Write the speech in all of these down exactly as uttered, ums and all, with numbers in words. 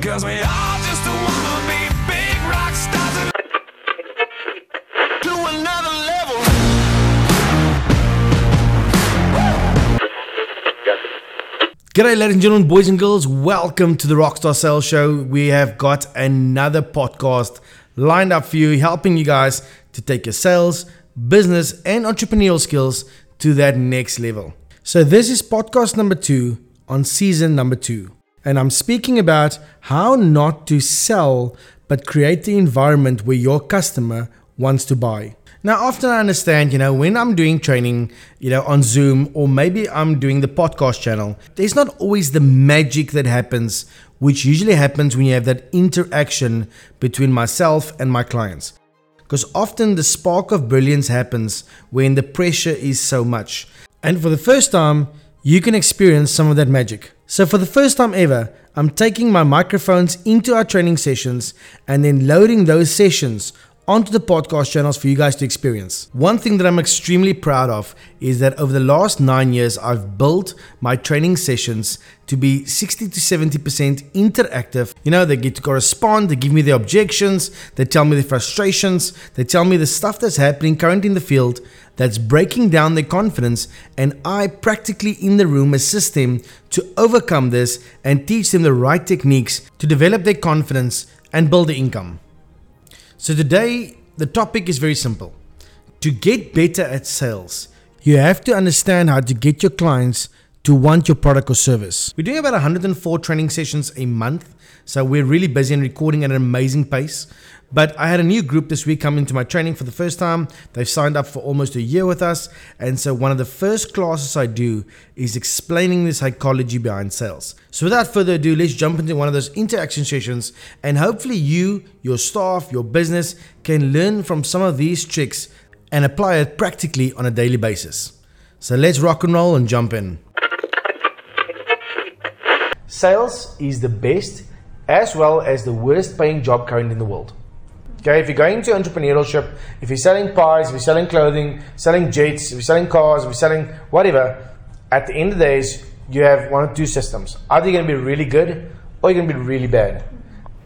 Because we all just wanna be big rock stars and to another level. G'day ladies and gentlemen, boys and girls, welcome to the Rockstar Sales Show. We have got another podcast lined up for you, helping you guys to take your sales, business and entrepreneurial skills to that next level. So this is podcast number two on season number two. And I'm speaking about how not to sell, but create the environment where your customer wants to buy. Now, often I understand, you know, when I'm doing training, you know, on Zoom, or maybe I'm doing the podcast channel, there's not always the magic that happens, which usually happens when you have that interaction between myself and my clients. Because often the spark of brilliance happens when the pressure is so much. And for the first time, you can experience some of that magic. So for the first time ever, I'm taking my microphones into our training sessions and then loading those sessions onto the podcast channels for you guys to experience. One thing that I'm extremely proud of is that over the last nine years, I've built my training sessions to be sixty to seventy percent interactive. You know, they get to correspond, they give me their objections, they tell me their frustrations, they tell me the stuff that's happening currently in the field that's breaking down their confidence, and I practically in the room assist them to overcome this and teach them the right techniques to develop their confidence and build their income. So today, the topic is very simple. To get better at sales, you have to understand how to get your clients to want your product or service. We're doing about one hundred four training sessions a month, so we're really busy and recording at an amazing pace. But I had a new group this week come into my training for the first time. They've signed up for almost a year with us. And so one of the first classes I do is explaining the psychology behind sales. So without further ado, let's jump into one of those interaction sessions. And hopefully you, your staff, your business can learn from some of these tricks and apply it practically on a daily basis. So let's rock and roll and jump in. Sales is the best as well as the worst paying job currently in the world. Okay, if you're going to entrepreneurship, if you're selling pies, if you're selling clothing, selling jets, if you're selling cars, if you're selling whatever, at the end of the days, you have one or two systems. Either you're going to be really good or you're going to be really bad.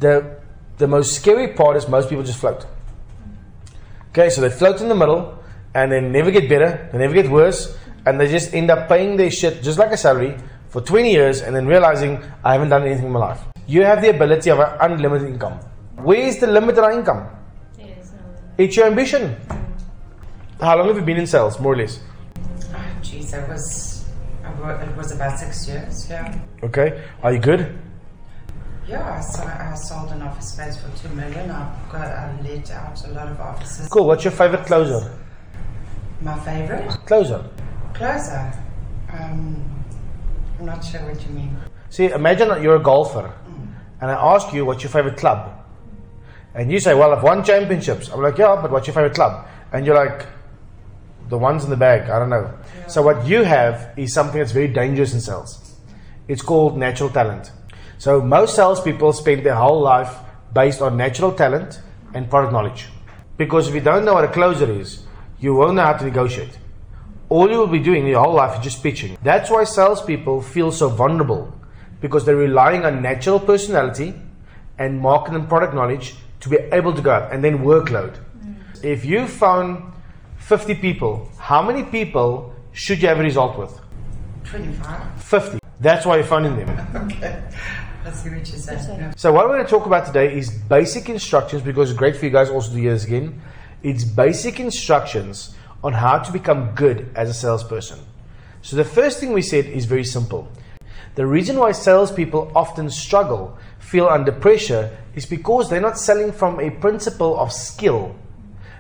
The, the most scary part is most people just float. Okay, so they float in the middle and they never get better, they never get worse, and they just end up paying their shit just like a salary for twenty years and then realizing I haven't done anything in my life. You have the ability of an unlimited income. Where is the limit on our income? Yes, no. It's your ambition. How long have you been in sales, more or less? Oh, geez, I was, it was about six years, yeah. Okay, are you good? Yeah, so I sold an office space for two million. I've got, I let out a lot of offices. Cool. What's your favorite closer? My favorite closer. Closer. Um, I'm not sure what you mean. See, imagine that you're a golfer. And I ask you, what's your favorite club? And you say, well, I've won championships. I'm like, yeah, but what's your favorite club? And you're like, the ones in the bag, I don't know. Yeah. So what you have is something that's very dangerous in sales. It's called natural talent. So most salespeople spend their whole life based on natural talent and product knowledge. Because if you don't know what a closer is, you won't know how to negotiate. All you will be doing your whole life is just pitching. That's why salespeople feel so vulnerable, because they're relying on natural personality and market and product knowledge to be able to go out, and then workload. Mm. If you found fifty people, how many people should you have a result with? twenty-five. fifty. That's why you're phoning them. Okay. Let's see what you said. So what we're going to talk about today is basic instructions, because it's great for you guys also to hear this again. It's basic instructions on how to become good as a salesperson. So the first thing we said is very simple. The reason why salespeople often struggle, feel under pressure, is because they're not selling from a principle of skill.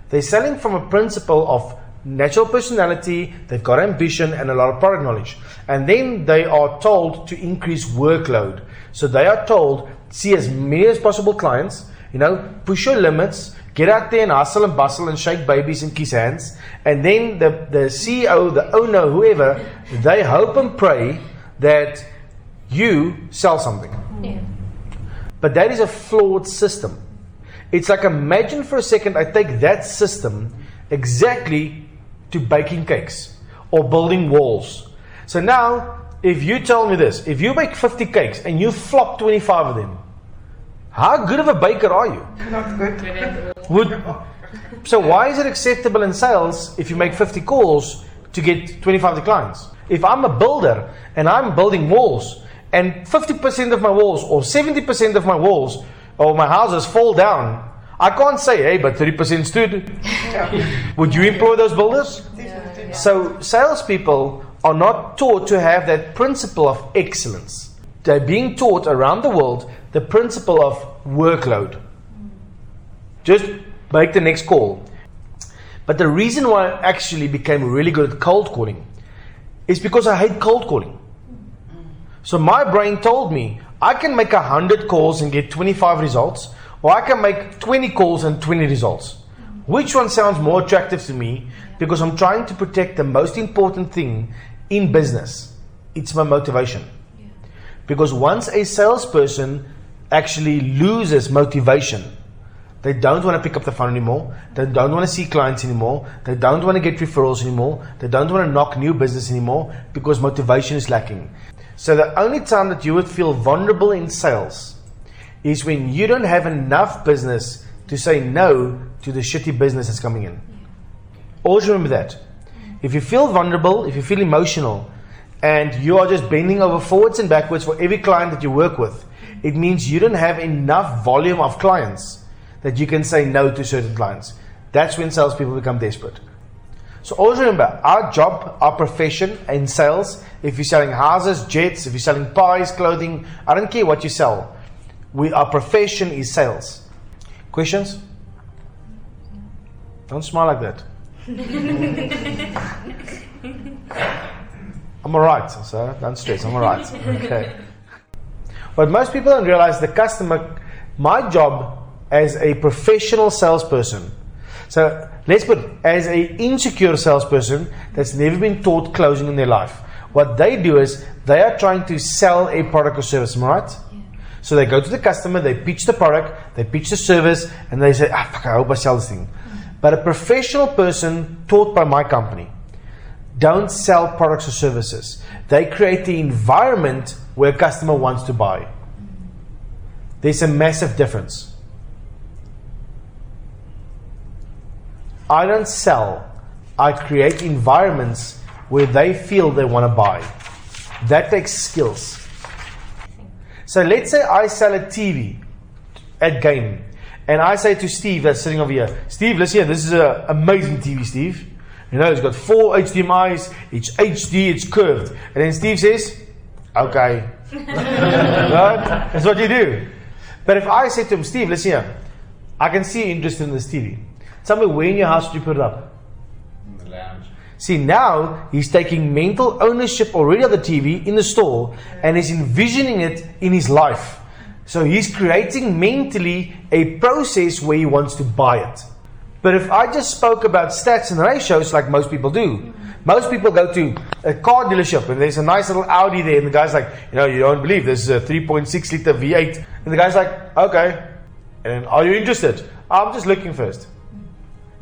They're selling from a principle of natural personality, they've got ambition and a lot of product knowledge. And then they are told to increase workload. So they are told, see as many as possible clients, you know, push your limits, get out there and hustle and bustle and shake babies and kiss hands. And then the, the C E O, the owner, whoever, they hope and pray that you sell something. Yeah. But that is a flawed system. It's like, imagine for a second I take that system exactly to baking cakes or building walls. So now, if you tell me this, if you make fifty cakes and you flop twenty-five of them, How good of a baker are you? Not good. Would, so why is it acceptable in sales if you make fifty calls to get twenty-five declines? If I'm a builder and I'm building walls and fifty percent of my walls or seventy percent of my walls or my houses fall down, I can't say, hey, but thirty percent stood. Yeah. Would you employ those builders? Yeah. So salespeople are not taught to have that principle of excellence. They're being taught around the world the principle of workload. Just make the next call. But the reason why I actually became really good at cold calling is because I hate cold calling. So my brain told me I can make one hundred calls and get twenty-five results, or I can make twenty calls and twenty results. Which one sounds more attractive to me? Because I'm trying to protect the most important thing in business. It's my motivation. Because once a salesperson actually loses motivation, they don't want to pick up the phone anymore. They don't want to see clients anymore. They don't want to get referrals anymore. They don't want to knock new business anymore because motivation is lacking. So the only time that you would feel vulnerable in sales is when you don't have enough business to say no to the shitty business that's coming in. Always remember that. If you feel vulnerable, if you feel emotional, and you are just bending over forwards and backwards for every client that you work with, it means you don't have enough volume of clients that you can say no to certain clients. That's when salespeople become desperate. So always remember, our job, our profession in sales, if you're selling houses, jets, if you're selling pies, clothing, I don't care what you sell. We, our profession is sales. Questions? Don't smile like that. I'm all right, sir. Don't stress, I'm all right. Okay. But most people don't realize the customer, my job as a professional salesperson. So let's put it, as an insecure salesperson that's never been taught closing in their life. What they do is they are trying to sell a product or service, am I right? Yeah. So they go to the customer, they pitch the product, they pitch the service, and they say, ah, fuck, I hope I sell this thing. Mm-hmm. But a professional person taught by my company, don't sell products or services. They create the environment where a customer wants to buy. Mm-hmm. There's a massive difference. I don't sell. I create environments where they feel they want to buy. That takes skills. So let's say I sell a T V at Game. And I say to Steve that's sitting over here, Steve, listen here, this is an amazing T V, Steve. You know, it's got four H D M Is, it's H D, it's curved. And then Steve says, okay. Right? That's what you do. But if I say to him, Steve, listen here, I can see you're interested in this T V. Somewhere, where in your house did you put it up? In the lounge. See, now he's taking mental ownership already of the T V in the store and is envisioning it in his life. So he's creating mentally a process where he wants to buy it. But if I just spoke about stats and ratios like most people do, most people go to a car dealership and there's a nice little Audi there and the guy's like, you know, you don't believe this is a three point six litre V eight. And the guy's like, okay. And are you interested? I'm just looking first.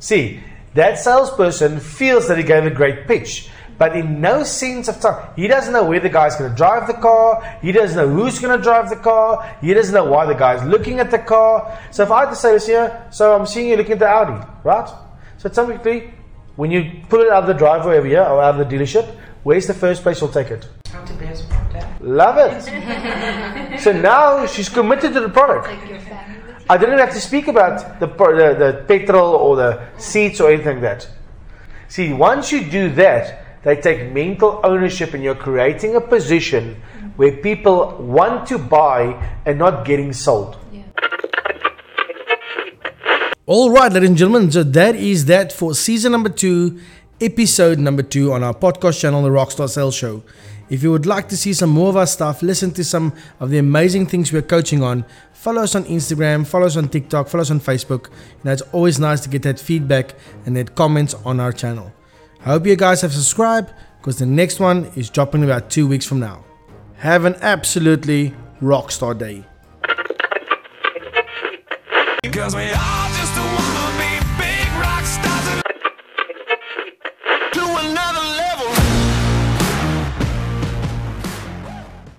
See, that salesperson feels that he gave a great pitch, but in no sense of time. He doesn't know where the guy's going to drive the car. He doesn't know who's going to drive the car. He doesn't know why the guy's looking at the car. So if I had to say this here, so I'm seeing you looking at the Audi, right? So typically, when you pull it out of the driveway over here or out of the dealership, where's the first place you'll take it? Love it. So now she's committed to the product. I didn't have to speak about the, the, the petrol or the seats or anything like that. See, once you do that, they take mental ownership and you're creating a position where people want to buy and not getting sold. Yeah. All right, ladies and gentlemen, so that is that for season number two, episode number two on our podcast channel, The Rockstar Sales Show. If you would like to see some more of our stuff, listen to some of the amazing things we're coaching on, follow us on Instagram, follow us on TikTok, follow us on Facebook. You know, it's always nice to get that feedback and that comments on our channel. I hope you guys have subscribed because the next one is dropping about two weeks from now. Have an absolutely rockstar day.